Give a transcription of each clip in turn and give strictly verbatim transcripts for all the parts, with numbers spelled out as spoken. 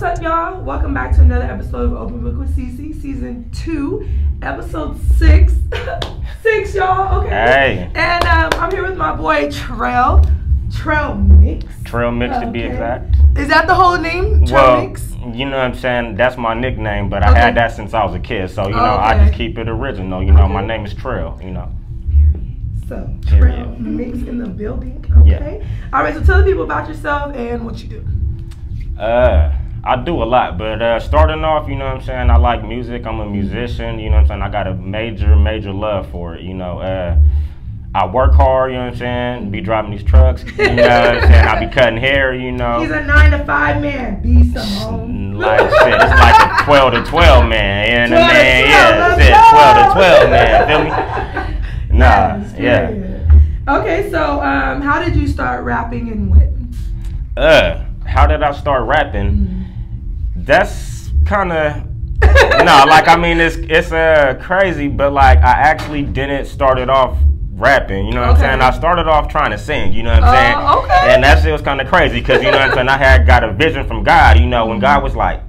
What's up, y'all? Welcome back to another episode of Open Book with Cece, season two, episode six. Six, y'all. Okay. Hey. And um, I'm here with my boy Trell. Trell Mix. Trell Mix okay. to be exact. Is that the whole name? Trell well, Mix? You know what I'm saying? That's my nickname, but I okay. had that since I was a kid. So, you know, okay. I just keep it original. You know, okay. my name is Trell, you know. So, Trell Mix in the building. Okay. Yeah. All right, so tell the people about yourself and what you do. Uh. I do a lot, but uh, starting off, you know what I'm saying, I like music. I'm a musician, you know what I'm saying? I got a major, major love for it, you know. Uh, I work hard, you know what I'm saying, be driving these trucks, you know what I'm saying? I be cutting hair, you know. He's a nine to five man. Be some home. Like shit, it's like a twelve to twelve man. You know what I mean? Yeah, shit, twelve to twelve man, feel me? Nah, yeah. Okay, so um, how did you start rapping and when? Uh, how did I start rapping? Mm-hmm. That's kind of no, like I mean it's it's uh crazy, but like I actually didn't start it off rapping. You know what okay. I'm saying? I started off trying to sing. You know what I'm saying? Uh, okay. And that shit was kind of crazy because you know what I'm saying. I had got a vision from God. You know when God was like,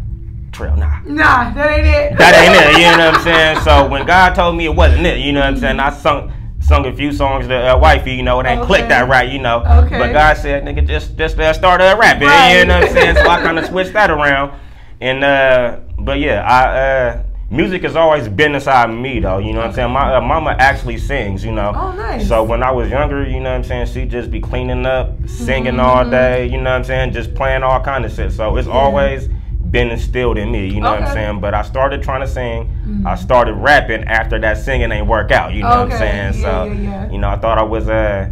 Trell, nah, nah, that ain't it. That ain't it. You know what I'm saying? So when God told me it wasn't it, you know what I'm saying? I sung. Sung a few songs to uh, wifey, you know, it ain't okay. clicked that right, you know. Okay. But God said, nigga, just just uh, start uh, rapping, right. You know what I'm saying? So I kind of switched that around. And, uh, but yeah, I, uh, music has always been inside me, though, you know what I'm saying? My uh, mama actually sings, you know. Oh, nice. So when I was younger, you know what I'm saying, she'd just be cleaning up, singing mm-hmm. all day, you know what I'm saying, just playing all kind of shit. So it's yeah. always been instilled in me, you know okay. what I'm saying? But I started trying to sing. Mm-hmm. I started rapping after that singing ain't work out, you know okay. what I'm saying? Yeah, so, yeah, yeah. you know, I thought I was, uh,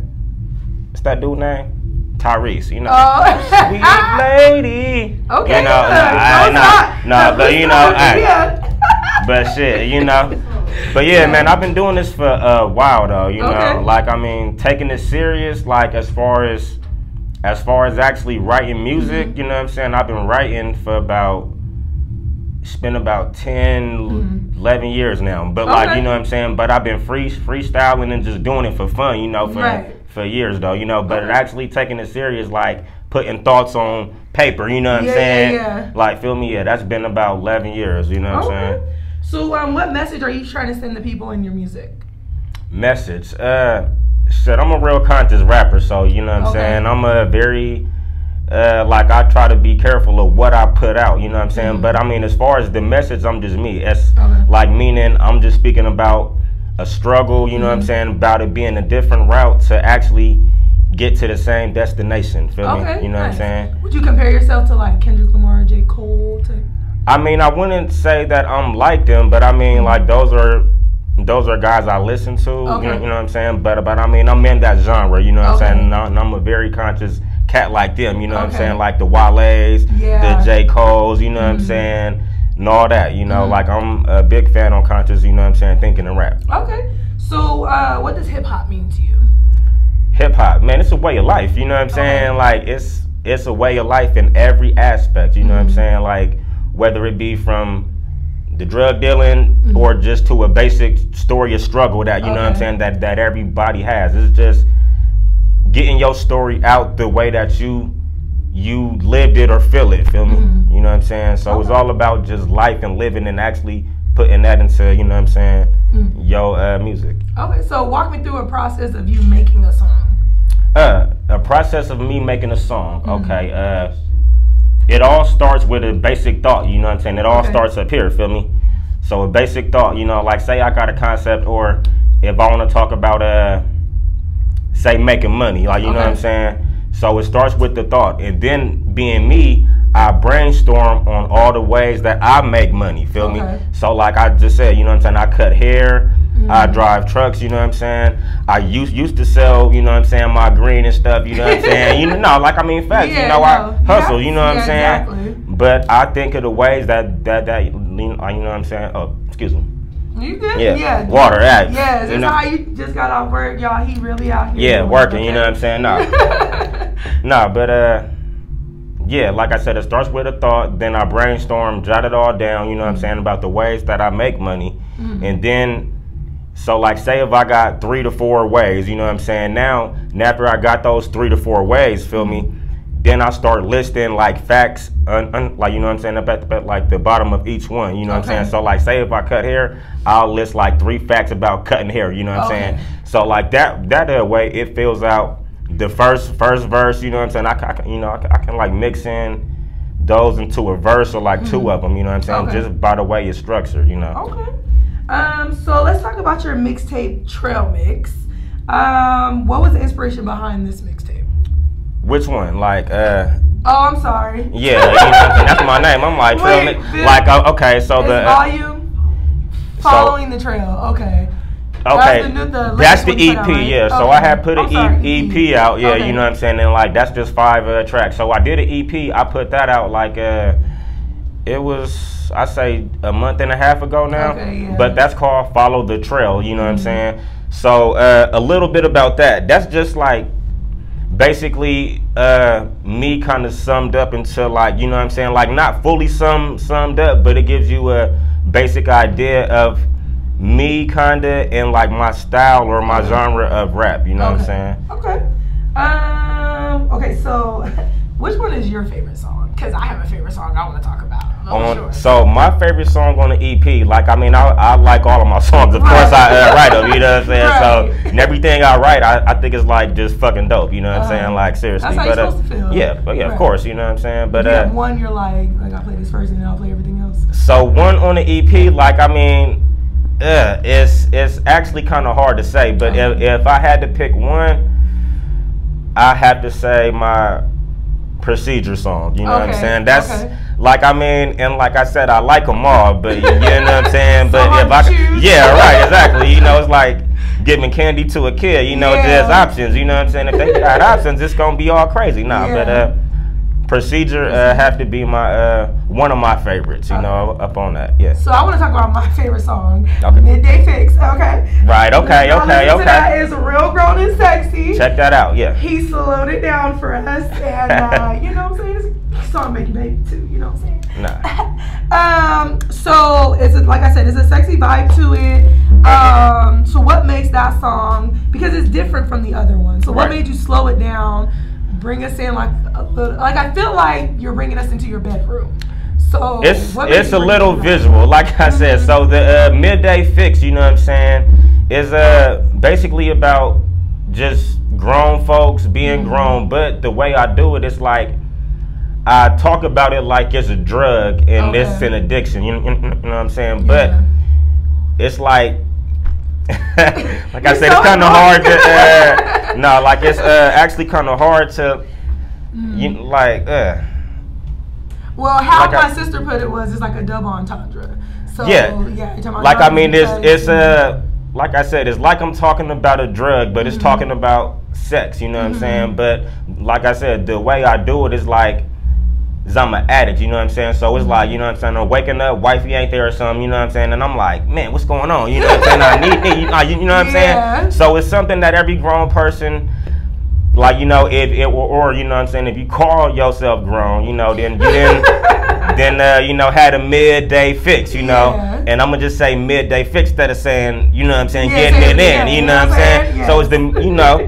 what's that dude's name? Tyrese, you know. Oh. Sweet lady. Okay. You know, yeah. no, I, no, no, but you know, I, but shit, you know. But yeah, man, I've been doing this for a while, though, you okay. know. Like, I mean, taking it serious, like, as far as, As far as actually writing music, mm-hmm. you know what I'm saying? I've been writing for about, it's been about ten, mm-hmm. eleven years now. But okay. like, you know what I'm saying? But I've been free freestyling and just doing it for fun, you know, for right. for years though, you know. But okay. actually taking it serious, like putting thoughts on paper, you know what yeah, I'm saying? Yeah, yeah. Like, feel me? Yeah, that's been about eleven years, you know what okay. I'm saying? So um, what message are you trying to send the people in your music? Message? Uh... Shit, I'm a real conscious rapper, so you know what I'm okay. saying? I'm a very, uh, like, I try to be careful of what I put out, you know what I'm saying? Mm-hmm. But, I mean, as far as the message, I'm just me. It's, okay. like, meaning I'm just speaking about a struggle, you mm-hmm. know what I'm saying, about it being a different route to actually get to the same destination, feel okay, me? You know nice. What I'm saying? Would you compare yourself to, like, Kendrick Lamar, J Cole? To- I mean, I wouldn't say that I'm like them, but, I mean, like, those are... Those are guys I listen to, okay. you, know, you know what I'm saying? But, but I mean, I'm in that genre, you know what okay. I'm saying? And, I, and I'm a very conscious cat like them, you know okay. what I'm saying? Like the Wales, yeah. the J Coles, you know mm-hmm. what I'm saying? And all that, you know? Mm-hmm. Like, I'm a big fan on conscious, you know what I'm saying? Thinking and rap. Okay. So, uh, what does hip-hop mean to you? Hip-hop? Man, it's a way of life, you know what I'm saying? Okay. Like, it's, it's a way of life in every aspect, you know mm-hmm. what I'm saying? Like, whether it be from... the drug dealing mm-hmm. or just to a basic story of struggle that, you okay. know what I'm saying, that, that everybody has. It's just getting your story out the way that you you lived it or feel it, feel me? Mm-hmm. You know what I'm saying? So okay. it's all about just life and living and actually putting that into, you know what I'm saying, mm-hmm. your uh, music. Okay, so walk me through a process of you making a song. Uh, a process of me making a song, mm-hmm. okay. Uh, It all starts with a basic thought, you know what I'm saying? It all okay. starts up here, feel me? So a basic thought, you know, like say I got a concept or if I want to talk about, uh, say, making money, like you okay. know what I'm saying? So it starts with the thought. And then being me, I brainstorm on all the ways that I make money, feel okay. me? So like I just said, you know what I'm saying? I cut hair. Mm-hmm. I drive trucks, you know what I'm saying? I used used to sell, you know what I'm saying, my green and stuff, you know what I'm saying? You know, no, like I mean facts, yeah, you know, no. I hustle, yeah, you know what yeah, I'm saying? Exactly. But I think of the ways that, that, that you know what I'm saying? Oh, excuse me. You good? Yeah. yeah. Water, that. Yeah, that's you know? How you just got off work, y'all. He really out here. Yeah, working, okay. you know what I'm saying? No. no, but, uh, yeah, like I said, it starts with a thought. Then I brainstorm, jot it all down, you know what I'm saying, about the ways that I make money. Mm-hmm. And then... So, like, say if I got three to four ways, you know what I'm saying? Now, after I got those three to four ways, feel me? Then I start listing like facts, un, un, like you know what I'm saying, up at, at like the bottom of each one. You know what okay. I'm saying? So like, say if I cut hair, I'll list like three facts about cutting hair. You know what okay. I'm saying? So like that that uh, way it fills out the first first verse. You know what I'm saying? I, I can, you know I can, I can like mix in those into a verse or like mm-hmm. two of them. You know what I'm saying? Okay. Just by the way it's structured. You know. Okay. Um. So let's talk about your mixtape Trell Mix. Um. What was the inspiration behind this mixtape? Which one? Like, uh... Oh, I'm sorry. Yeah, you know what I'm saying? That's my name. I'm like, Trell Mix. Like, uh, okay, so the... Uh, volume, following so, the Trell, okay. Okay, that's the, the, that's the E P, out, right? Yeah. Okay. So I had put an sorry, e, E P out, yeah, okay. You know what I'm saying? And, like, that's just five uh, tracks. So I did an E P. I put that out, like, uh... It was, I say, a month and a half ago now. Okay, yeah. But that's called Follow the Trell, you know mm-hmm. what I'm saying? So, uh, a little bit about that. That's just, like... Basically, uh, me kind of summed up into like, you know what I'm saying? Like not fully sum, summed up, but it gives you a basic idea of me kind of and like my style or my okay. genre of rap, you know okay. what I'm saying? Okay. Um, okay, so which one is your favorite song? Because I have a favorite song I want to talk about. On, sure. So my favorite song on the E P, like I mean, I, I like all of my songs. Of right. course, I uh, write them. You know what I'm saying? Right. So and everything I write, I, I think it's like just fucking dope. You know what I'm uh, saying? Like seriously, that's how but, you're supposed uh, to feel. Yeah, but yeah, right. of course. You know what I'm saying? But you uh, have one, you're like, like I play this first, and then I'll play everything else. So one on the E P, like I mean, uh, it's it's actually kind of hard to say. But okay. if, if I had to pick one, I have to say my Procedure song. You know okay. what I'm saying? That's. Okay. Like, I mean, and like I said, I like them all, but you know what I'm saying? But so if I could, yeah, right, exactly. You know, it's like giving candy to a kid, you know, yeah. there's options, you know what I'm saying? If they got options, it's going to be all crazy. Nah, yeah. but uh, Procedure uh, have to be my uh, one of my favorites, you okay. know, up on that, yeah. So I want to talk about my favorite song, okay. Midday Fix, okay? Right, okay, okay, okay. That is Real Grown and Sexy. Check that out, yeah. He slowed it down for us, and uh, you know what I'm saying? Song make you baby too, you know what I'm saying? Nah. um, so it's a, like I said, it's a sexy vibe to it. Um, so what makes that song, because it's different from the other one. So what right. made you slow it down, bring us in like a little, like I feel like you're bringing us into your bedroom. So it's what it's a little visual, down? Like I said. Mm-hmm. So the uh, Midday Fix, you know what I'm saying, is uh basically about just grown folks being mm-hmm. grown, but the way I do it, it's like. I talk about it like it's a drug and okay. it's an addiction, you know, you know what I'm saying? But yeah. it's like, like I said, so it's kind of hard to, uh, no, like it's uh, actually kind of hard to, mm. you like, uh. Well, how like my I, sister put it was, it's like a double entendre. So, yeah, yeah like I mean, it's, it's a, uh, like I said, it's like I'm talking about a drug, but mm-hmm. it's talking about sex, you know what mm-hmm. I'm saying? But like I said, the way I do it is like, I'm an addict, you know what I'm saying? So it's like, you know what I'm saying, I'm waking up, wifey ain't there or something, you know what I'm saying? And I'm like, man, what's going on? You know what I'm saying? I need, need I, you know what I'm yeah. saying? So it's something that every grown person, like, you know, if it or, or you know what I'm saying, if you call yourself grown, you know, then you didn't, then, uh, you know, had a midday fix, you know? Yeah. And I'm going to just say midday fix instead of saying, you know what I'm saying, yeah, getting yeah, it yeah, in, yeah, you know what I'm saying? Yeah. So it's the, you know,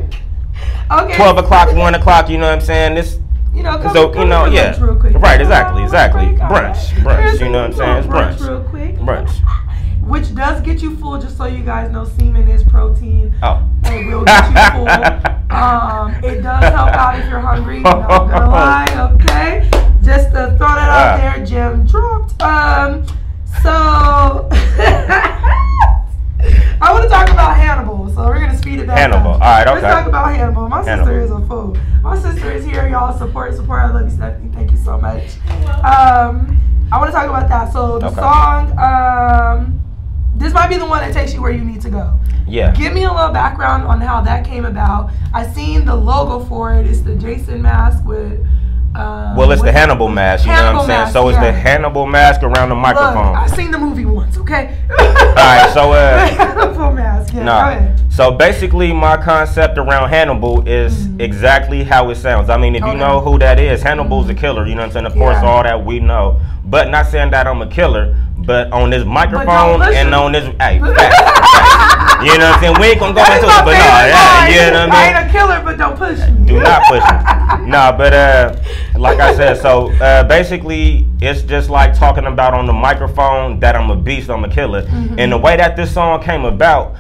okay. twelve o'clock, one o'clock, you know what I'm saying? This. You know, come, so, come you know, yeah, real quick. Right, exactly, exactly. Quick, brunch, right. brunch, Here's you know what I'm saying? It's brunch. Brunch, real quick. Brunch. Which does get you full, just so you guys know, semen is protein. Oh. It will get you full. um, it does help out if you're hungry, you know, I'm gonna lie, okay? Just to throw that out wow. there, Jim dropped. Um, so, I want to talk about Hannibal, so we're going to speed it back Hannibal, up. all right, okay. Let's talk about Hannibal. My Hannibal. sister is a fool. My sister is here, y'all. Support, support. I love you, Stephanie. Thank you so much. Um, I want to talk about that. So the okay. song, um, this might be the one that takes you where you need to go. Yeah. Give me a little background on how that came about. I seen the logo for it. It's the Jason mask with... Um, well, it's the Hannibal mask, you Hannibal know what I'm saying? Mask, so it's yeah. the Hannibal mask around the microphone. Look, I've seen the movie once, okay? All right, so... Uh, the Hannibal mask, yeah, nah. go ahead. So basically, my concept around Hannibal is mm-hmm. exactly how it sounds. I mean, if okay. you know who that is, Hannibal's mm-hmm. a killer, you know what I'm saying? Of course, yeah. all that we know. But not saying that I'm a killer, but on this microphone and on this... Hey, you know what I'm saying? We ain't going to go into it, but no, yeah, you know what I mean? I ain't a killer, but don't push me. Do not push me. Nah, but uh, like I said, so uh, basically it's just like talking about on the microphone that I'm a beast, I'm a killer. Mm-hmm. And the way that this song came about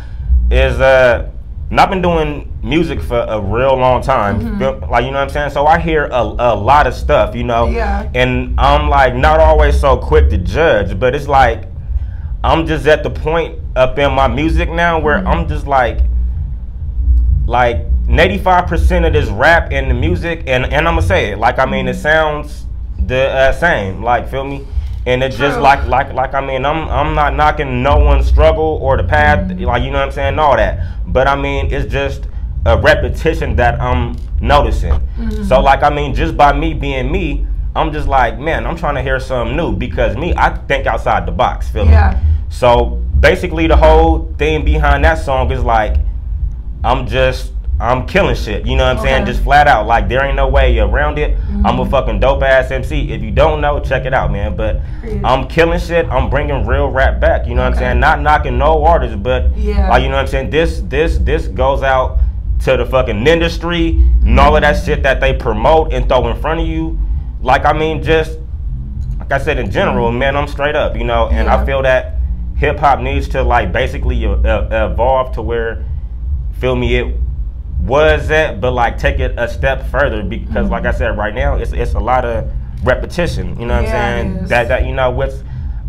is uh, and I've been doing music for a real long time, mm-hmm. like, you know what I'm saying? So I hear a, a lot of stuff, you know? Yeah. And I'm like not always so quick to judge, but it's like I'm just at the point up in my music now where mm-hmm. I'm just like, like, ninety-five percent of this rap and the music, and, and I'm going to say it, like, I mean, it sounds the uh, same, like, feel me? And it's True. Just like, like, like, I mean, I'm I'm not knocking no one's struggle or the path, mm-hmm. like, you know what I'm saying, all that. But, I mean, it's just a repetition that I'm noticing. Mm-hmm. So, like, I mean, just by me being me, I'm just like, man, I'm trying to hear something new because me, I think outside the box, feel yeah. me? So, basically, the whole thing behind that song is like, I'm just... I'm killing shit, you know what I'm okay. saying? Just flat out, like there ain't no way around it. Mm-hmm. I'm a fucking dope ass M C. If you don't know, check it out, man. But I'm killing shit. I'm bringing real rap back, you know okay. what I'm saying? Not knocking no artists, but yeah. like, you know what I'm saying? This, this, this goes out to the fucking industry mm-hmm. and all of that shit that they promote and throw in front of you. Like, I mean, just like I said, in general, mm-hmm. man, I'm straight up, you know. And yeah. I feel that hip hop needs to like basically uh, evolve to where, feel me, it. Was that, but like take it a step further because, mm-hmm. like I said, right now it's it's a lot of repetition. You know what yeah, I'm saying? That that you know what's.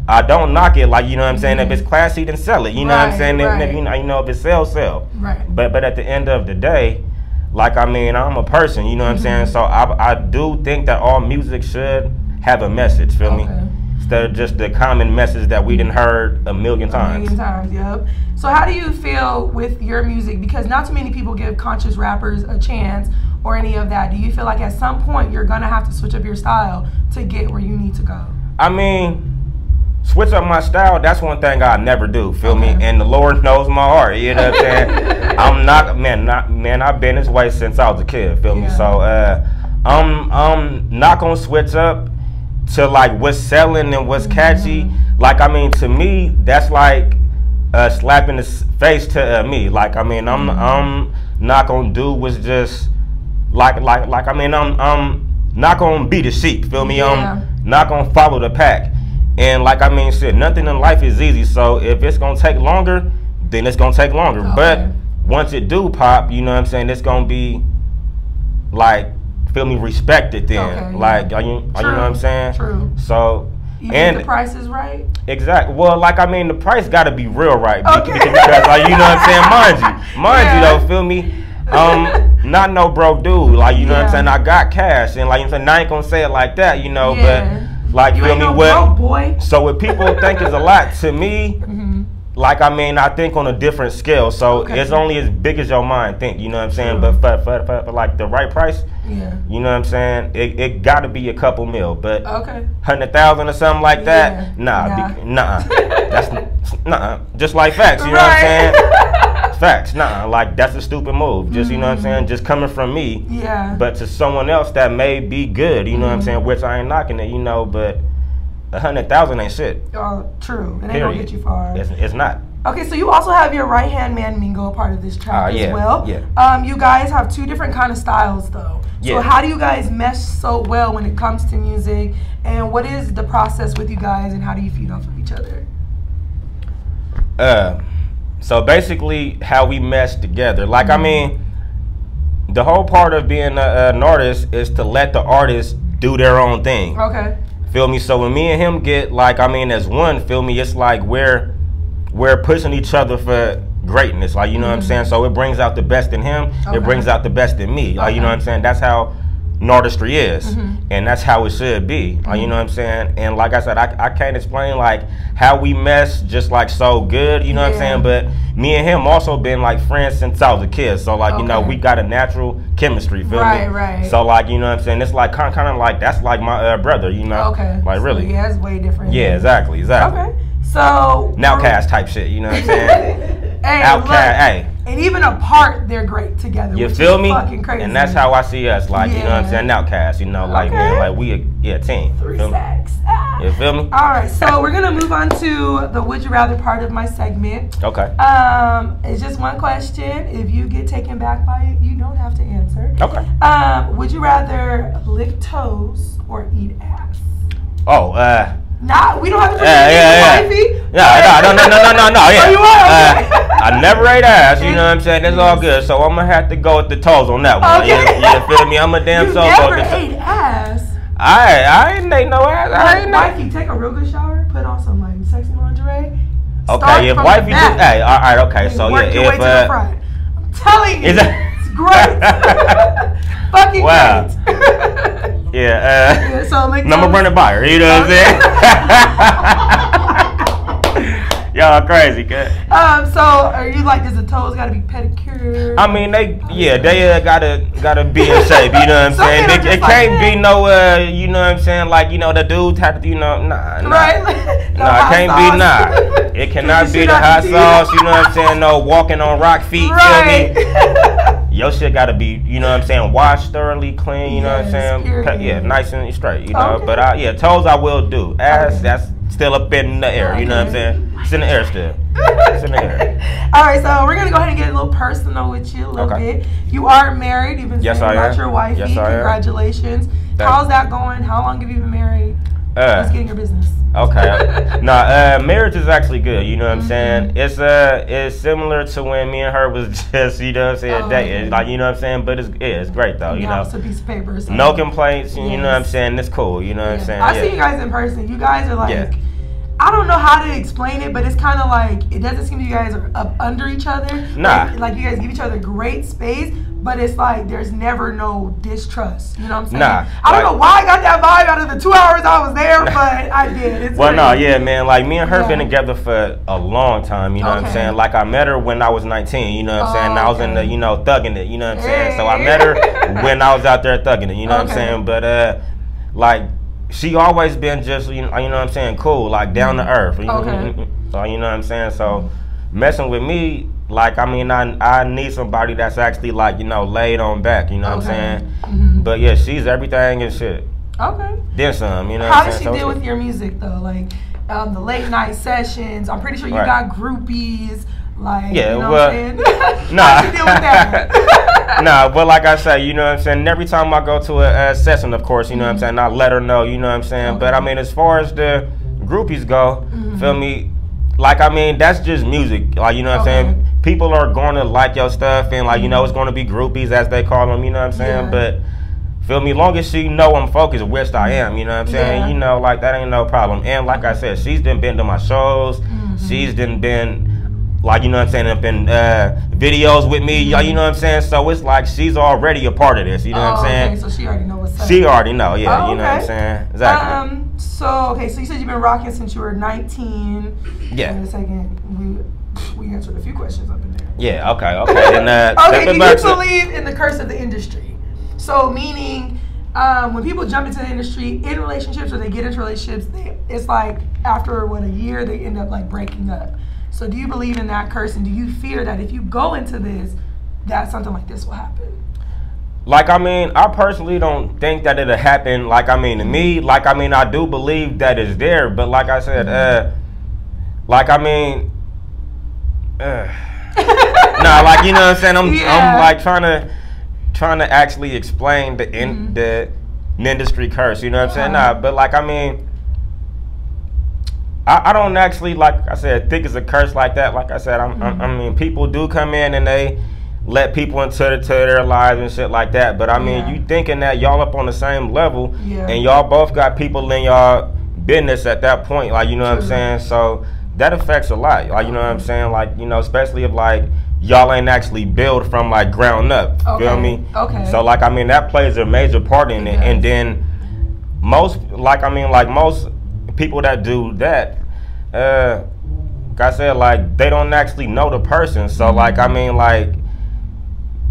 I don't knock it. Like you know what I'm saying. Mm-hmm. If it's classy, then sell it. You right, know what I'm saying? Right. If, you know, you know if it sells, sell. Right. But but at the end of the day, like I mean, I'm a person. You know what mm-hmm. I'm saying? So I I do think that all music should have a message. Feel okay. me? Instead of just the common message that we done heard a million times. A million times, yep. So how do you feel with your music? Because not too many people give conscious rappers a chance or any of that. Do you feel like at some point you're gonna have to switch up your style to get where you need to go? I mean, switch up my style, that's one thing I never do, feel okay. me? And the Lord knows my heart, you know what I'm saying? I'm not, man, not, man, I've been this way since I was a kid, feel yeah. me? So uh, I'm, I'm not gonna switch up to like what's selling and what's catchy. Mm-hmm. Like, I mean, to me, that's like a slap in the face to uh, me. Like, I mean, I'm mm-hmm. I'm not gonna do what's just like like like. I mean, I'm I'm not gonna be the sheep. Feel me? Yeah. I'm not gonna follow the pack. And like I mean, shit, nothing in life is easy. So if it's gonna take longer, then it's gonna take longer. Okay. But once it do pop, you know what I'm saying? It's gonna be like. Feel me, respected then. Okay. Like, are you, are you know what I'm saying? True. So, you and think the price is right? Exactly. Well, like, I mean, the price got to be real right. Okay. Because, because like, you know what I'm saying? Mind you, mind yeah. you though, feel me? Um, not no broke dude. Like, you know yeah. what I'm saying? I got cash. And, like, you know what I'm saying? I ain't going to say it like that, you know, yeah. but, like, you feel ain't me? No well, broke boy. So, what people think is a lot to me, mm-hmm. like, I mean, I think on a different scale. So, okay. it's only as big as your mind think, you know what I'm saying? True. But, for, for, for, for, like, the right price, yeah. you know what I'm saying? It it got to be a couple mil, but okay. hundred thousand or something like that. Yeah. Nah, nah, be, nah. That's nah. Just like facts, you right. know what I'm saying? Facts, nah. Like that's a stupid move. Just mm-hmm. you know what I'm saying? Just coming from me. Yeah. But to someone else that may be good, you know mm-hmm. what I'm saying? Which I ain't knocking it, you know. But a hundred thousand ain't shit. Oh, true. It ain't gonna get you far. It's, it's not. Okay, so you also have your right-hand man, Mingo, a part of this track uh, yeah, as well. Yeah. Um, you guys have two different kind of styles, though. So yeah. how do you guys mesh so well when it comes to music? And what is the process with you guys, and how do you feed off of each other? Uh, so basically, how we mesh together. Like, mm-hmm. I mean, the whole part of being a, an artist is to let the artist do their own thing. Okay. Feel me? So when me and him get, like, I mean, as one, feel me, it's like we're... we're pushing each other for greatness, like you know mm-hmm. what I'm saying? So it brings out the best in him, okay. it brings out the best in me, like okay. you know what I'm saying? That's how artistry is, mm-hmm. and that's how it should be, like, you know what I'm saying? And like I said, I, I can't explain like how we mesh just like so good, you know yeah. what I'm saying? But me and him also been like friends since I was a kid, so like, okay. you know, we got a natural chemistry, feel right, me? Right, right. So like, you know what I'm saying? It's like kind of like, that's like my uh, brother, you know? Okay. Like really. So, yeah, it's way different. Yeah, exactly, exactly. Okay. So Outcast type shit, you know what I'm saying? Hey, Outcast, hey. And even apart, they're great together. You which feel is me? Fucking crazy. And that's how I see us, like yeah. you know what I'm saying? Outcast, you know, like okay. man, like we a yeah team. Three sacks. Ah. You feel me? All right, so we're gonna move on to the Would You Rather part of my segment. Okay. Um, it's just one question. If you get taken back by it, you don't have to answer. Okay. Um, would you rather lick toes or eat ass? Oh, uh. Nah, we don't have to. Yeah, yeah, yeah. Yeah, no, no, no, no, no, no. Yeah. Oh, you are? Okay. Uh, I never ate ass. You know what I'm saying? That's all good. So I'm gonna have to go with the toes on that one. Okay. You, you feel me? I'm a damn. You soul never go ate ass. I I ain't ate no ass. I ain't. Mikey, take a real good shower. Put on some like sexy lingerie. Okay, if wifey do, hey, all right, okay, so yeah, if uh, I'm telling you, is that, it's great, fucking wow. great. Yeah, uh, yeah, so like, number burner buyer, you know what I'm saying? Y'all crazy, good. Um, so are you like, does the toes gotta be pedicured? I mean, they, yeah, they uh, gotta gotta be in shape, you know what I'm saying? They, it like, can't hey. be no, uh, you know what I'm saying? Like, you know, the dudes have to, you know, nah, nah, right? no, nah, it can't sauce. be nah. It cannot be the hot sauce, you know what I'm saying? No walking on rock feet, right. You know what I mean? Your shit gotta be, you know what I'm saying, washed thoroughly, clean, you yes, know what I'm saying? Yeah, nice and straight, you know. Okay. But I, yeah, toes I will do. Ass, okay. that's still up in the air, you know what I'm saying? It's in the air still. It's in the air. All right, so we're gonna go ahead and get a little personal with you a little okay. bit. You are married. You've been yes, saying about am. your wifey. Yes, Congratulations. How's that going? How long have you been married? Uh, Just getting your business. Okay. No, uh, marriage is actually good. You know what I'm mm-hmm. saying? It's uh, it's similar to when me and her was just, you know what I'm saying, oh, dating. Yeah. Like, you know what I'm saying? But it's yeah, it's great though. You yeah, know, it's a piece of paper. So. No complaints. Yes. You know what I'm saying? It's cool. You know yeah. what I'm saying? I yeah. see you guys in person. You guys are like, yeah. I don't know how to explain it, but it's kind of like it doesn't seem you guys are up under each other. Nah. Like, like you guys give each other great space. But it's like there's never no distrust. You know what I'm saying? Nah. I don't like, know why I got that vibe out of the two hours I was there, but I did. It's well, crazy. no, yeah, man. Like, me and her yeah. been together for a long time. You know okay. what I'm saying? Like, I met her when I was nineteen. You know what I'm saying? Okay. I was in the, you know, thugging it. You know what I'm hey. saying? So I met her when I was out there thugging it. You know okay. what I'm saying? But, uh, like, she always been just, you know, you know what I'm saying? Cool. Like, down to earth. Okay. So, you know what I'm saying? So, messing with me. Like, I mean, I I need somebody that's actually, like, you know, laid on back, you know okay. what I'm saying? Mm-hmm. But, yeah, she's everything and shit. Okay. Then some, you know How what I'm saying? How does she so, deal with your music, though? Like, um, the late night sessions, I'm pretty sure you right. got groupies, like, yeah, you know well, what I'm saying? Nah. How does she deal with that? Nah, but like I say, you know what I'm saying? And every time I go to a, a session, of course, you know mm-hmm. what I'm saying? I let her know, you know what I'm saying? Okay. But, I mean, as far as the groupies go, mm-hmm. feel me? Like, I mean, that's just music, like, you know what okay. I'm saying? People are going to like your stuff and, like, you know, it's going to be groupies, as they call them, you know what I'm saying? Yeah. But, feel me, long as she know I'm focused, which I am, you know what I'm saying? Yeah. You know, like, that ain't no problem. And, like I said, she's done been to my shows. Mm-hmm. She's done been, like, you know what I'm saying, up in uh, videos with me, mm-hmm. you know what I'm saying? So, it's like she's already a part of this, you know oh, what I'm saying? Okay, so she already know what's up. She already know, yeah, oh, you know okay. what I'm saying? Exactly. Um, so, okay, so you said you've been rocking since you were nineteen. Yeah. Wait a second. We... We answered a few questions up in there. Yeah, okay, okay. And, uh, okay, you used to believe in the curse of the industry. So, meaning, um, when people jump into the industry in relationships or they get into relationships, they, it's like after, what, a year, they end up, like, breaking up. So, do you believe in that curse, and do you fear that if you go into this, that something like this will happen? Like, I mean, I personally don't think that it'll happen. Like, I mean, to me, like, I mean, I do believe that it's there. But, like I said, uh, like, I mean... nah, like, you know what I'm saying? I'm, yeah. I'm like trying to, trying to actually explain the in, mm-hmm. the industry curse. You know what I'm saying? Nah, but like, I mean, I, I don't actually, like I said, think it's a curse like that. Like I said, I'm, mm-hmm. I'm, I mean, people do come in and they let people into the, to their lives and shit like that. But I mean, yeah. you thinking that y'all up on the same level, yeah. and y'all both got people in y'all business at that point. Like, you know True. what I'm saying? So. That affects a lot, like, you know what I'm saying? Like, you know, especially if, like, y'all ain't actually built from, like, ground up, okay. feel me? Okay. So, like, I mean, that plays a major part in it. Yes. And then most, like, I mean, like, most people that do that, uh, like I said, like, they don't actually know the person. So, like, I mean, like,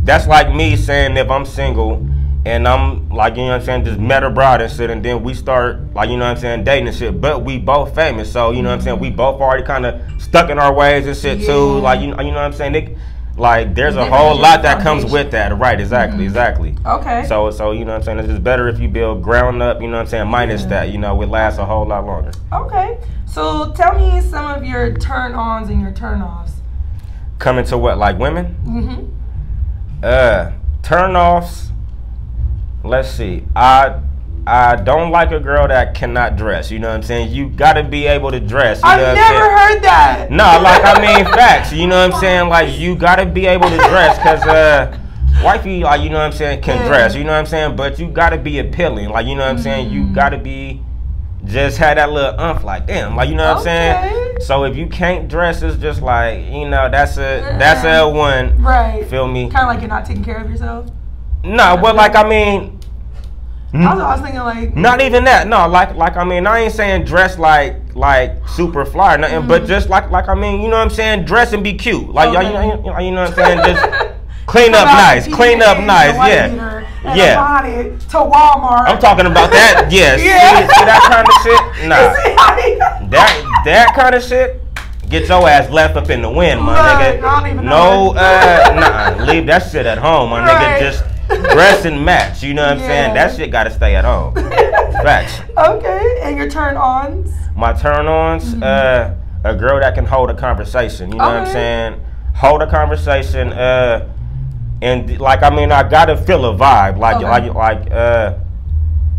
that's like me saying if I'm single and I'm, like, you know what I'm saying, just met her bride and shit, and then we start, like, you know what I'm saying, dating and shit, but we both famous, so, you know what I'm saying, we both already kind of stuck in our ways and shit, yeah. too, like, you know, you know what I'm saying, it, like, there's a whole lot that comes with that, right, exactly, mm-hmm. exactly. Okay. So, so, you know what I'm saying, it's just better if you build ground up, you know what I'm saying, minus yeah. that, you know, it lasts a whole lot longer. Okay, so tell me some of your turn-ons and your turn-offs. Coming to what, like women? Mm-hmm. Uh, turn-offs. let's see. I I don't like a girl that cannot dress. You know what I'm saying? You gotta be able to dress. You I've know what never I'm heard that. No, like I mean facts. You know what I'm saying? Like you gotta be able to dress because uh, wifey, like you know what I'm saying, can dress. You know what I'm saying? But you gotta be appealing. Like you know what I'm saying? You gotta be just had that little umph like damn. Like you know what okay. I'm saying? So if you can't dress, it's just like you know that's a that's a one. Right. Feel me? Kind of like you're not taking care of yourself. No, but like I mean. I was, I was thinking like not even that. No, like like I mean, I ain't saying dress like like super fly or nothing, mm-hmm. but just like like I mean, you know what I'm saying, dress and be cute. Like okay. y'all, you, know, you know what I'm saying, just clean up nice, clean up nice, yeah, yeah. To Walmart. I'm talking about that. Yes, yeah. see, see that kind of shit. Nah, that that kind of shit. Get your ass left up in the wind, my right. nigga. I don't even know no, uh, nah, leave that shit at home, my right. nigga. Just. Dress and match, you know what I'm yeah. saying? That shit gotta stay at home. Facts. Okay, and your turn-ons? My turn-ons? Mm-hmm. uh, a girl that can hold a conversation, you know okay. what I'm saying? Hold a conversation, uh, and like, I mean, I gotta feel a vibe. Like, okay. like, like uh,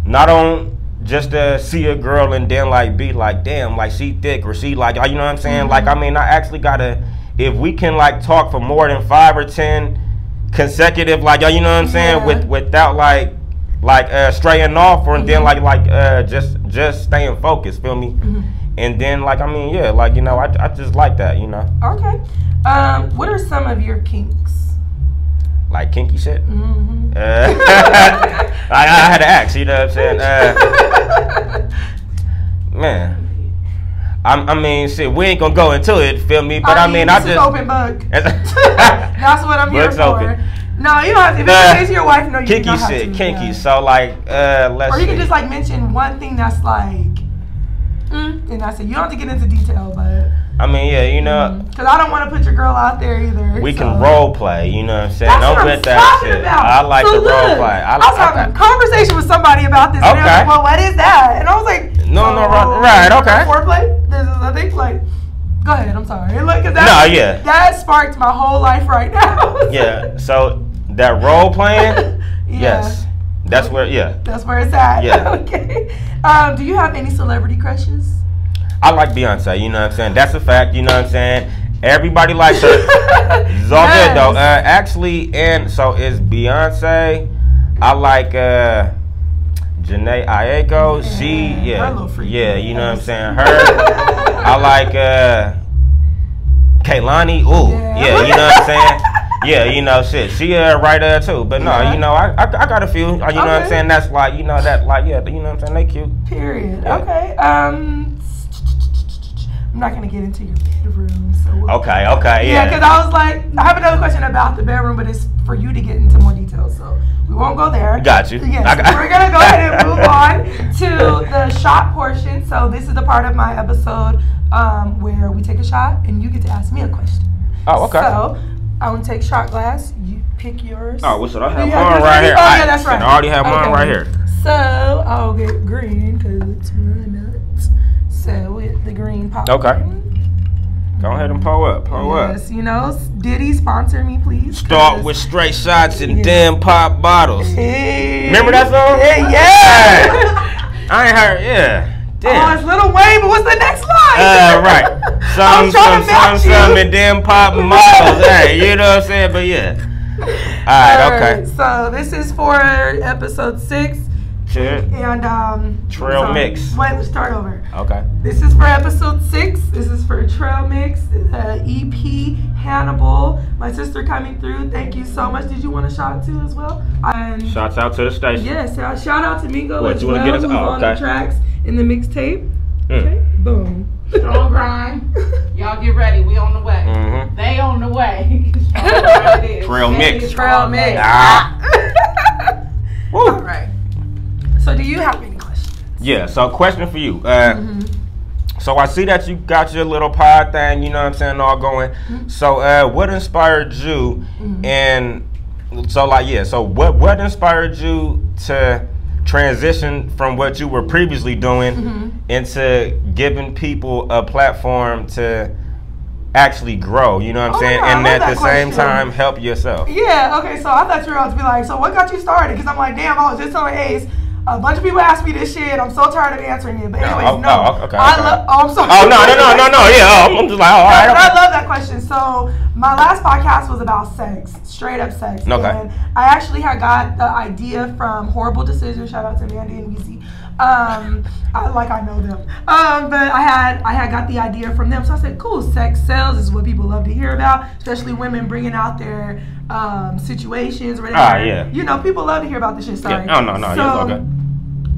not on just uh, see a girl and then like be like, damn, like she thick or she like, you know what I'm saying? Mm-hmm. Like, I mean, I actually gotta, if we can like talk for more than five or ten consecutive, like, you know what I'm saying, yeah. with without like like uh straying off or and yeah. then like like uh just just staying focused, feel me? Mm-hmm. And then like I mean yeah, like you know, I I just like that, you know. Okay. Um what are some of your kinks? Like kinky shit? Mm-hmm. Uh, I, I had to ask, you know what I'm saying? Uh, man. I mean, shit, we ain't gonna go into it, feel me? But I mean, I, mean, this I just. Is open book. That's what I'm here for. Open. No, you don't have to. If uh, it's your wife, no, you kinky don't have shit, to. Kinky shit, so like, uh, let's. Or you see. Can just like mention one thing that's like, mm, and that's it. You don't have to get into detail, but. I mean, yeah, you know. Because I don't want to put your girl out there either. We so. Can role play, you know what I'm saying? That's don't what let I'm that shit. About. I like so to look, role play. I, I was I, having I, a conversation with somebody about this, okay. and they were like, well, what is that? And I was like, no, oh, no, right, right okay. Foreplay? This is, I think, like, go ahead, I'm sorry. Like, that, no, yeah. That sparked my whole life right now. Yeah, so that role playing, yeah. yes. That's where, yeah. That's where it's at. Yeah. Okay. Um, do you have any celebrity crushes? I like Beyonce, you know what I'm saying? That's a fact, you know what I'm saying? Everybody likes her. It's all yes. good, though. Uh, actually, and so it's Beyonce. I like... Uh, Janae Aiko, yeah. she, yeah, freak, yeah, you know what I'm saying, her, I like, uh, Kehlani, ooh, yeah. yeah, you know what I'm saying, yeah, you know, shit, she a writer too, but no, yeah. you know, I, I I got a few, you know okay. what I'm saying, that's like, you know, that, like, yeah, you know what I'm saying, they cute. Period, yeah. okay, um, I'm not going to get into your bedroom, so. We'll okay, okay, yeah. Yeah, because I was like, I have another question about the bedroom, but it's for you to get into more details, so. We won't go there. Got you. Yes, got we're going to go ahead and move on to the shot portion. So this is the part of my episode um, where we take a shot and you get to ask me a question. Oh, okay. So I'm going to take shot glass. You pick yours. Oh, well, should I have yeah, mine right here? Oh, I, yeah, that's right. I already have mine okay. right here. So I'll get green because it's really nuts. So with the green pop. Okay. Go ahead and pull up, pull yes, up. Yes, you know, Diddy, sponsor me, please. Start with straight shots and yeah. damn pop bottles. Hey. Remember that song? Hey, yeah. I ain't heard, yeah. Damn. Oh, it's Lil Wayne, but what's the next line? Uh, right. Some, some, some, some, and damn pop bottles. Hey, you know what I'm saying? But yeah. All right, All right okay. So this is for episode six. Sure. And um, Trell so, Mix. Wait, let's start over. Okay. This is for episode six. This is for Trell Mix, uh, E P Hannibal. My sister coming through. Thank you so much. Did you want a shot too as well? And shouts out to the station. Yes. Yeah, so shout out to Mingo what, as you well. Get us? Oh, okay. On the tracks in the mixtape. Mm. Okay. Boom. Strong grind. Y'all get ready. We on the way. Mm-hmm. They on the way. Trell Mix. Trell Mix. Ah. Woo. All right. So do you have any questions? Yeah, so question for you. Uh, mm-hmm. So I see that you got your little pod thing, you know what I'm saying, all going. Mm-hmm. So uh, what inspired you? Mm-hmm. And so like, yeah, so what, what inspired you to transition from what you were previously doing mm-hmm. into giving people a platform to actually grow, you know what I'm oh saying? God, and at the question. same time, help yourself. Yeah, okay, so I thought you were about to be like, so what got you started? Because I'm like, damn, I was just telling Ace, a bunch of people asked me this shit. I'm so tired of answering it. But anyways, no. no. Oh, okay, I okay. love. Oh, I'm sorry. Oh no, no, no, no, no. Yeah, I'm just like, oh, all right. I love that question. So my last podcast was about sex, straight up sex. Okay. And I actually had got the idea from Horrible Decisions. Shout out to Mandy and Weezy. Um, I, like I know them. Um, but I had I had got the idea from them. So I said, cool. Sex sells. This is what people love to hear about, especially women bringing out their um, situations or whatever. Ah, yeah. You know, people love to hear about this shit. Sorry. Yeah. Oh no, no, so, yeah, it's okay.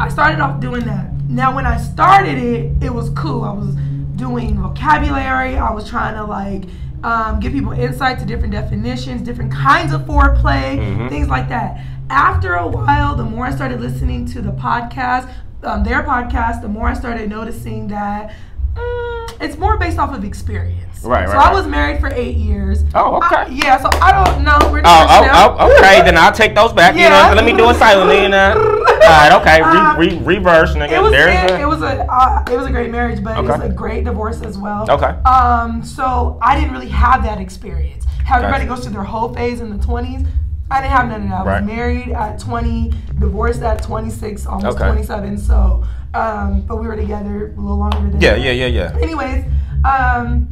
I started off doing that. Now, when I started it, it was cool. I was doing vocabulary. I was trying to, like, um, give people insight to different definitions, different kinds of foreplay, mm-hmm. things like that. After a while, the more I started listening to the podcast, um, their podcast, the more I started noticing that mm, it's more based off of experience. Right, right. So I was married for eight years. Oh, okay. I, yeah, so I don't know. We're oh, oh, okay. Then I'll take those back. Yeah. You know, so let me do it silently. You know. All right, okay. Re, um, re, reverse, nigga. It was a, it was a uh, it was a great marriage, but okay. it was a great divorce as well. Okay. Um, so I didn't really have that experience. How everybody gotcha. goes through their whole phase in the twenties. I didn't have none of that. I was right. married at twenty, divorced at twenty-six, almost okay. twenty-seven. So, um, but we were together a little longer than. Yeah, yeah, yeah, yeah. Anyways, um.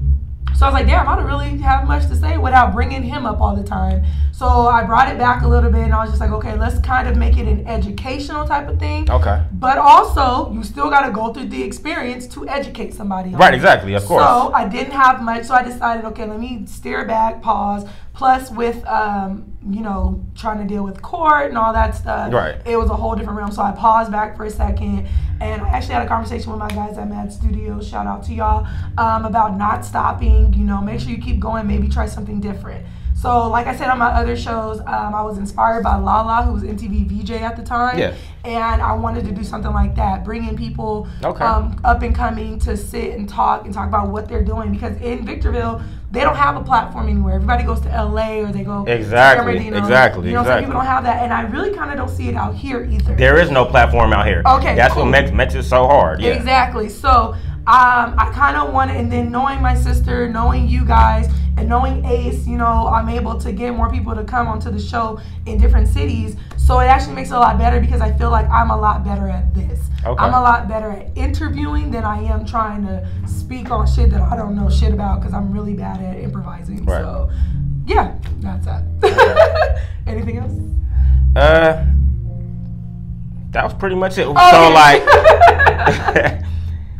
So I was like, damn, I don't really have much to say without bringing him up all the time. So I brought it back a little bit, and I was just like, okay, let's kind of make it an educational type of thing. Okay. But also, you still got to go through the experience to educate somebody else. Right, exactly, of course. So I didn't have much, so I decided, okay, let me steer back, pause. Plus, with, um, you know, trying to deal with court and all that stuff, right. it was a whole different realm. So I paused back for a second, and I actually had a conversation with my guys at Mad Studios, shout out to y'all, um, about not stopping, you know, make sure you keep going, maybe try something different. So, like I said on my other shows, um, I was inspired by Lala, who was M T V V J at the time. Yeah. And I wanted to do something like that, bringing people okay. um, up and coming to sit and talk and talk about what they're doing. Because in Victorville, they don't have a platform anywhere. Everybody goes to L A or they go exactly, to you know, exactly, you know, exactly. So people don't have that, and I really kind of don't see it out here either. There is no platform out here. Okay, that's cool. what makes makes it so hard. Yeah. Exactly. So um, I kind of wanted, and then knowing my sister, knowing you guys, and knowing Ace, you know, I'm able to get more people to come onto the show in different cities. So it actually makes it a lot better because I feel like I'm a lot better at this. Okay. I'm a lot better at interviewing than I am trying to speak on shit that I don't know shit about because I'm really bad at improvising. Right. So, yeah, that's that. Anything else? Uh, that was pretty much it. Oh, so, yeah. like,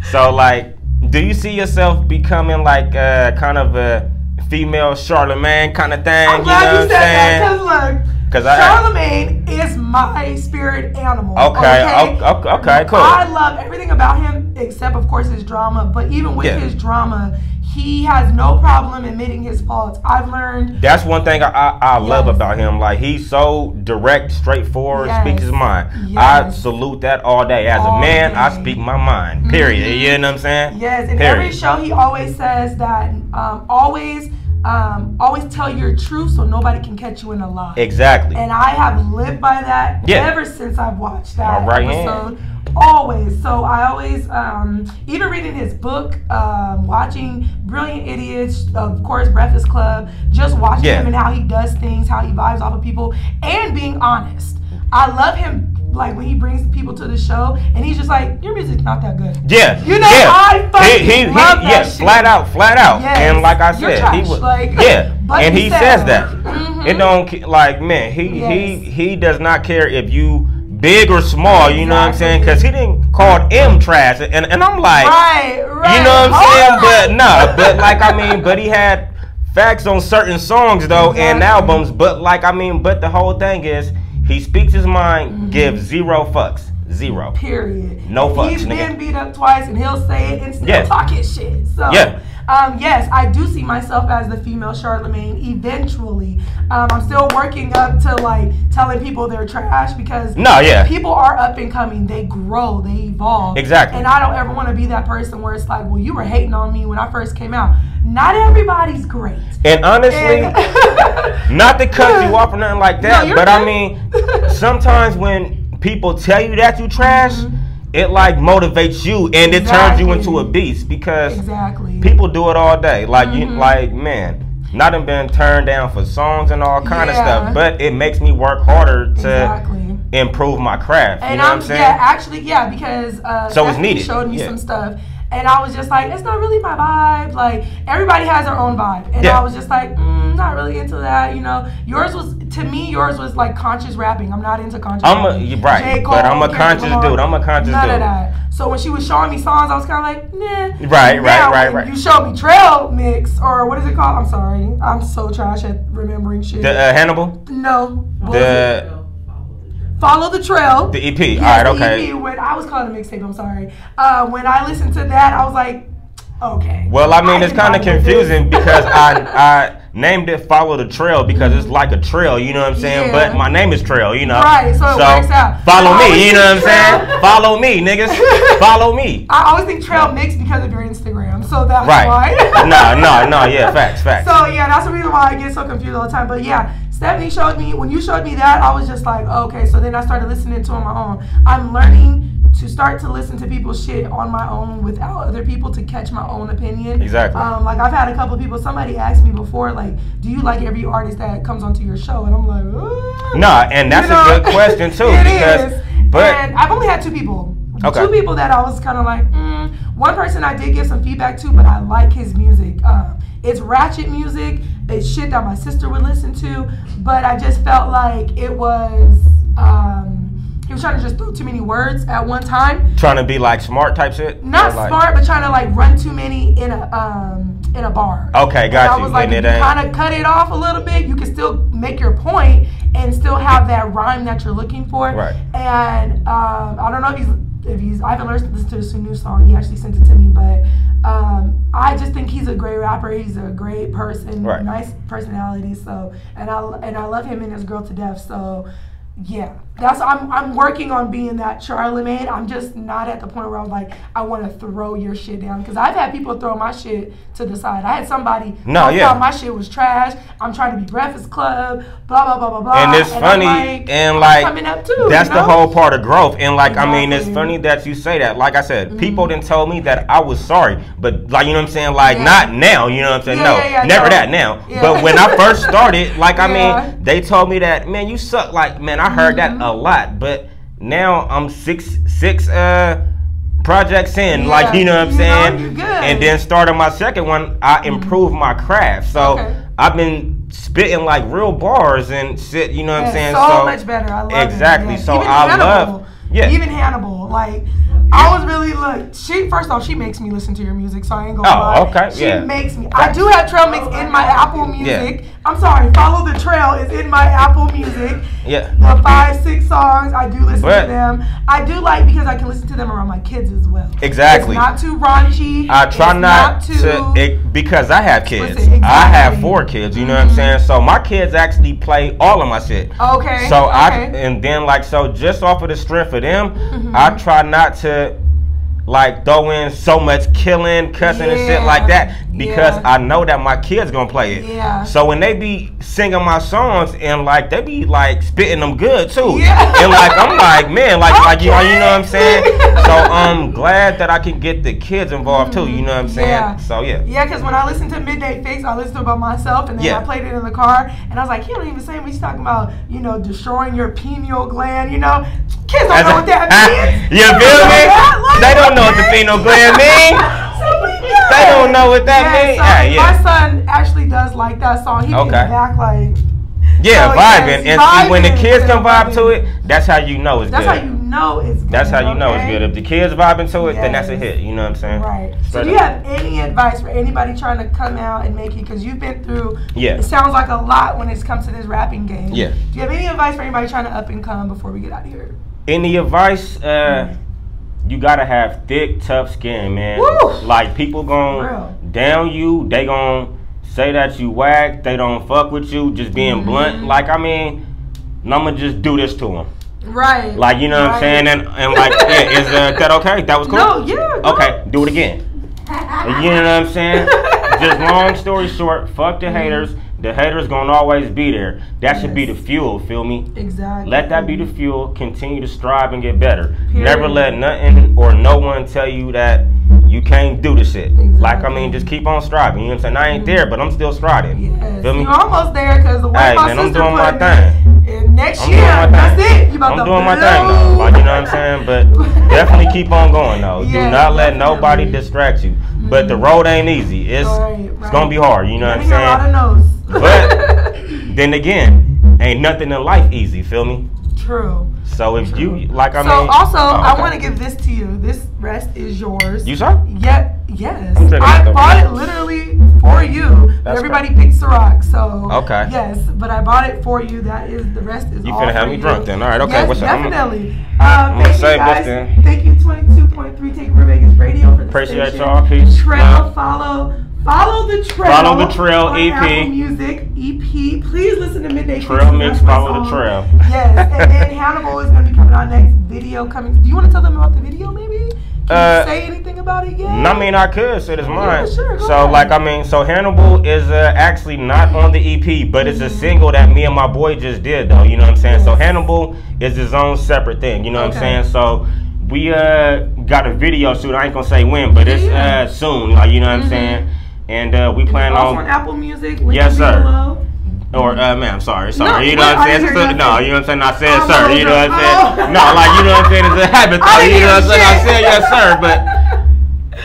so, like, do you see yourself becoming, like, uh, kind of a female Charlamagne kind of thing? I'm glad you, know you said what I'm saying? that because, like, Charlamagne I, is my spirit animal. Okay, okay, okay, okay, cool. I love everything about him except, of course, his drama. But even with yeah. his drama, he has no problem admitting his faults. I've learned. That's one thing I, I, I yes. love about him. Like, he's so direct, straightforward, yes. speaks his mind. Yes. I salute that all day. As all a man, day. I speak my mind, period. Mm-hmm. You know what I'm saying? Yes, in period. every show, he always says that, um, always... Um, always tell your truth so nobody can catch you in a lie. Exactly. And I have lived by that yeah. ever since I've watched that right episode. Hand. Always. So I always, um, even reading his book, um, watching Brilliant Idiots, of course, Breakfast Club, just watching yeah. him and how he does things, how he vibes off of people, and being honest. I love him. Like, when he brings people to the show, and he's just like, your music's not that good. Yeah. You know, yeah. I fucking he, he, love he, that yeah, shit. flat out, flat out. Yes. And like I said, trash, he was, like, yeah, but and he, he says said, that. Mm-hmm. It don't, like, man, he, yes. he, he does not care if you big or small, you exactly. know what I'm saying? Because he didn't call M trash, and, and I'm like, right, right. you know what I'm All saying? Right. But no, but like, I mean, but he had facts on certain songs, though, exactly. and albums, but like, I mean, but the whole thing is, he speaks his mind, mm-hmm. gives zero fucks. Zero. Period. No fucks, He's nigga. been beat up twice, and he'll say it and still yeah. talk his shit. So, yeah. um, yes, I do see myself as the female Charlamagne eventually. Um, I'm still working up to, like, telling people they're trash because no, yeah. people are up and coming. They grow. They evolve. Exactly. And I don't ever want to be that person where it's like, well, you were hating on me when I first came out. Not everybody's great. And honestly, and not to cut you off or nothing like that, no, but good. I mean, sometimes when people tell you that you trash, mm-hmm. it like motivates you and it exactly. turns you into a beast because exactly. people do it all day. Like mm-hmm. you, like man, not even been turned down for songs and all kind yeah. of stuff, but it makes me work harder to exactly. improve my craft. And you know I'm, what I'm saying? Yeah, actually, yeah, because uh, so it's needed. Showed me yeah. some stuff. And I was just like, it's not really my vibe. Like, everybody has their own vibe. And yeah. I was just like, mm, not really into that, you know. Yours was, to me, yours was like conscious rapping. I'm not into conscious I'm rapping. A, you're right, J Cole, but I'm a Kendrick conscious Lamar, dude. I'm a conscious none dude. None of that. So when she was showing me songs, I was kind of like, nah. Right, right, now, right, right. You showed me Trell Mix, or what is it called? I'm sorry. I'm so trash at remembering shit. The uh, Hannibal? No. The... Follow the Trell. The E P. Yes, all right, okay. The E P. When I was calling a mixtape, I'm sorry. Uh, when I listened to that, I was like, okay. Well, I mean, I it's kind of confusing because I I named it Follow the Trell because it's like a trail, you know what I'm saying? Yeah. But my name is Trell, you know. Right, so, so it works out. Follow me, you know what I'm saying? Follow me, niggas. Follow me. I always think Trell Mix because of your Instagram, so that's right. why. No, no, no, yeah, facts, facts. So, yeah, that's the reason why I get so confused all the time, but yeah. Stephanie showed me, when you showed me that, I was just like, oh, okay, so then I started listening to it on my own. I'm learning to start to listen to people's shit on my own without other people to catch my own opinion. Exactly. Um, like, I've had a couple of people, somebody asked me before, like, do you like every artist that comes onto your show? And I'm like, ooh. Nah, and that's you know? a good question, too. it because, is. But and I've only had two people. Okay. Two people that I was kind of like, mm. One person I did give some feedback to, but I like his music. Um, it's ratchet music. It's shit that my sister would listen to, but I just felt like it was, um, he was trying to just throw too many words at one time. Trying to be like smart type shit? Not like smart, but trying to like run too many in a um, in a bar. Okay, got and you. I was like, and if it you kind of cut it off a little bit, you can still make your point and still have that rhyme that you're looking for. Right. And um, I don't know if he's... If he's, I haven't listened to this new song. He actually sent it to me, but um, I just think he's a great rapper. He's a great person, right. nice personality. So, and I and I love him and his girl to death. So, yeah, that's I'm I'm working on being that Charlamagne. I'm just not at the point where I'm like I want to throw your shit down because I've had people throw my shit to the side. I had somebody no, yeah. thought my shit was trash. I'm trying to be Breakfast Club, blah blah blah blah blah. And it's and funny like, and like coming up too, that's you know? the whole part of growth. And like exactly. I mean, it's funny that you say that. Like I said, mm-hmm. people didn't tell me that I was sorry, but like you know what I'm saying, like yeah. not now. You know what I'm saying? Yeah, no, yeah, yeah, never no. that now. Yeah. But when I first started, like I yeah. mean, they told me that man, you suck. Like man, I heard mm-hmm. that a lot, but now I'm six six uh projects in, yeah, like you know what I'm saying, know, and then starting my second one, I improved mm-hmm. my craft. So okay. I've been spitting like real bars and shit. You know what yeah, I'm saying? So, so much better. I love exactly. It, yeah. So even I Hannibal, love. Yeah. Even Hannibal, like. I was really look. She first off, she makes me listen to your music, so I ain't gonna lie. Oh, okay. She yeah. makes me. I do have Trell Mix in my Apple Music. Yeah. I'm sorry, Follow the Trell is in my Apple Music. Yeah. The five, six songs I do listen but, to them. I do like because I can listen to them around my kids as well. Exactly. It's not too raunchy. I try it's not, not too. To, it, because I have kids. Listen, exactly. I have four kids. You know mm-hmm. what I'm saying? So my kids actually play all of my shit. Okay. So okay. I and then like so just off of the strength of them, mm-hmm. I try not to. Like throw in so much killing, cussing yeah. and shit like that because yeah. I know that my kids gonna play it. Yeah. So when they be singing my songs and like they be like spitting them good too. Yeah. And like I'm like man, like okay. like you know, you know what I'm saying. So I'm glad that I can get the kids involved too. You know what I'm saying. Yeah. So yeah. Yeah, because when I listen to Midday Fix, I listen to it by myself and then yeah. I played it in the car and I was like, he don't even say what he's talking about. You know, destroying your pineal gland. You know, kids don't As know a, what that means. You feel me? Like, they don't. know what the phenol gland mean. They don't know what that yeah, means. So ah, yeah. My son actually does like that song. He okay. can back like yeah, so vibing. Yes, and vibing. When the kids can vibe to it, that's how you know it's that's good. That's how you know it's good. That's how you okay? know it's good. If the kids vibing to it, yes. then that's a hit. You know what I'm saying? Right. So but do you have any advice for anybody trying to come out and make it? Because you've been through, yeah. it sounds like a lot when it comes to this rapping game. Yeah. Do you have any advice for anybody trying to up and come before we get out of here? Any advice? Uh, mm-hmm. You gotta have thick, tough skin, man. Woo! Like people gonna down you, they gonna say that you whack, they don't fuck with you, just being mm-hmm. blunt. Like I mean, I'ma just do this to them. Right. Like you know right. what I'm saying, and, and like yeah, is uh, that okay? That was cool. No, yeah. Go. Okay, do it again. You know what I'm saying? Just long story short, fuck the mm-hmm. haters. The haters gonna always be there. That yes. should be the fuel, feel me? Exactly. Let that be the fuel. Continue to strive and get better. Period. Never let nothing or no one tell you that you can't do this shit. Exactly. Like, I mean, just keep on striving. You know what I'm saying? I ain't there, but I'm still striving. Yes. Feel me? You're almost there because the way hey, my man, sister I'm doing put my thing. And next I'm year, that's it. You about I'm to doing my thing, though. Like, you know what I'm saying? But definitely keep on going, though. Yes, do not let definitely. nobody distract you. But the road ain't easy. It's right, right. it's gonna be hard. You know what I'm saying? A lot of no's. But then again, ain't nothing in life easy. Feel me? True. So if True. you like, I so mean. So also, oh, okay. I want to give this to you. This rest is yours. You sure? Yeah. Yes. I bought it literally for you. That's Everybody great. picks the rock. So okay. Yes, but I bought it for you. That is the rest is. You all finna have me you. drunk then? All right. Okay. Yes, what's definitely. up? Definitely. Um, thank you guys. Then. Thank you, twenty-two point three Take Over Vegas Radio for the Appreciate station. y'all. Peace. Trell, follow. Follow the Trell. Follow the Trell on E P. Apple Music E P. Please listen to Midday Fix. Trell Mix. Follow the Trell. Yes, and then Hannibal is going to be coming out next. Video coming. Do you want to tell them about the video? Maybe. Can uh, you say anything about it yet? I mean, I could. So it's mine. Yeah, sure. Go so ahead. like, I mean, so Hannibal is uh, actually not on the E P, but it's a single that me and my boy just did, though. You know what I'm saying? Yes. So Hannibal is his own separate thing. You know okay. what I'm saying? So. We uh got a video shoot. I ain't gonna say when, but it's uh soon. Like, you know what mm-hmm. I'm saying? And uh, we plan on on Apple Music. Yes, sir. Below. Or uh, man, I'm sorry, sorry. No, you know what I'm saying? So, no, nothing. you know what I'm saying. I said, oh, sir. You know what I'm saying? Oh. No, like you know what I'm saying. It's a habit. Though, you know what I'm saying? I said yes, sir, but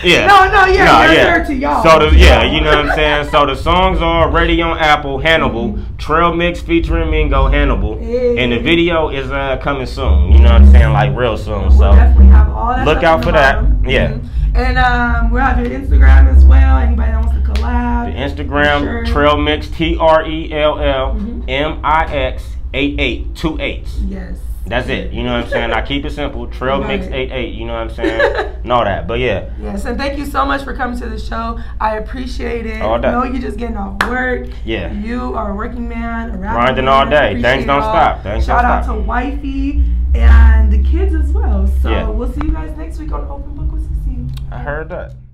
yeah. No, no, yeah, no, yeah. To y'all. So the, yeah, you know what I'm saying. So the songs are already on Apple. Hannibal, mm-hmm. Trell Mix featuring Mingo, Hannibal, hey. and the video is uh coming soon. You know what I'm saying? Like real soon. So we'll definitely have all that. Look out for that. Yeah. Mm-hmm. And um, we're out here on Instagram as well. Anybody that wants to collab? The Instagram sure. Trell Mix T R E L L M I X eight eight two eight. Yes. That's it. You know what I'm saying? I keep it simple. Trell Mix eighty-eight. You know what I'm saying? And all that. But yeah. Yes. And thank you so much for coming to the show. I appreciate it. All day. I know you're just getting off work. Yeah. You are a working man. A Grinding man. all day. Things don't stop. Things Shout don't stop. Shout out to Wifey and the kids as well. So yeah. we'll see you guys next week on Open Book with sixteen. I heard that.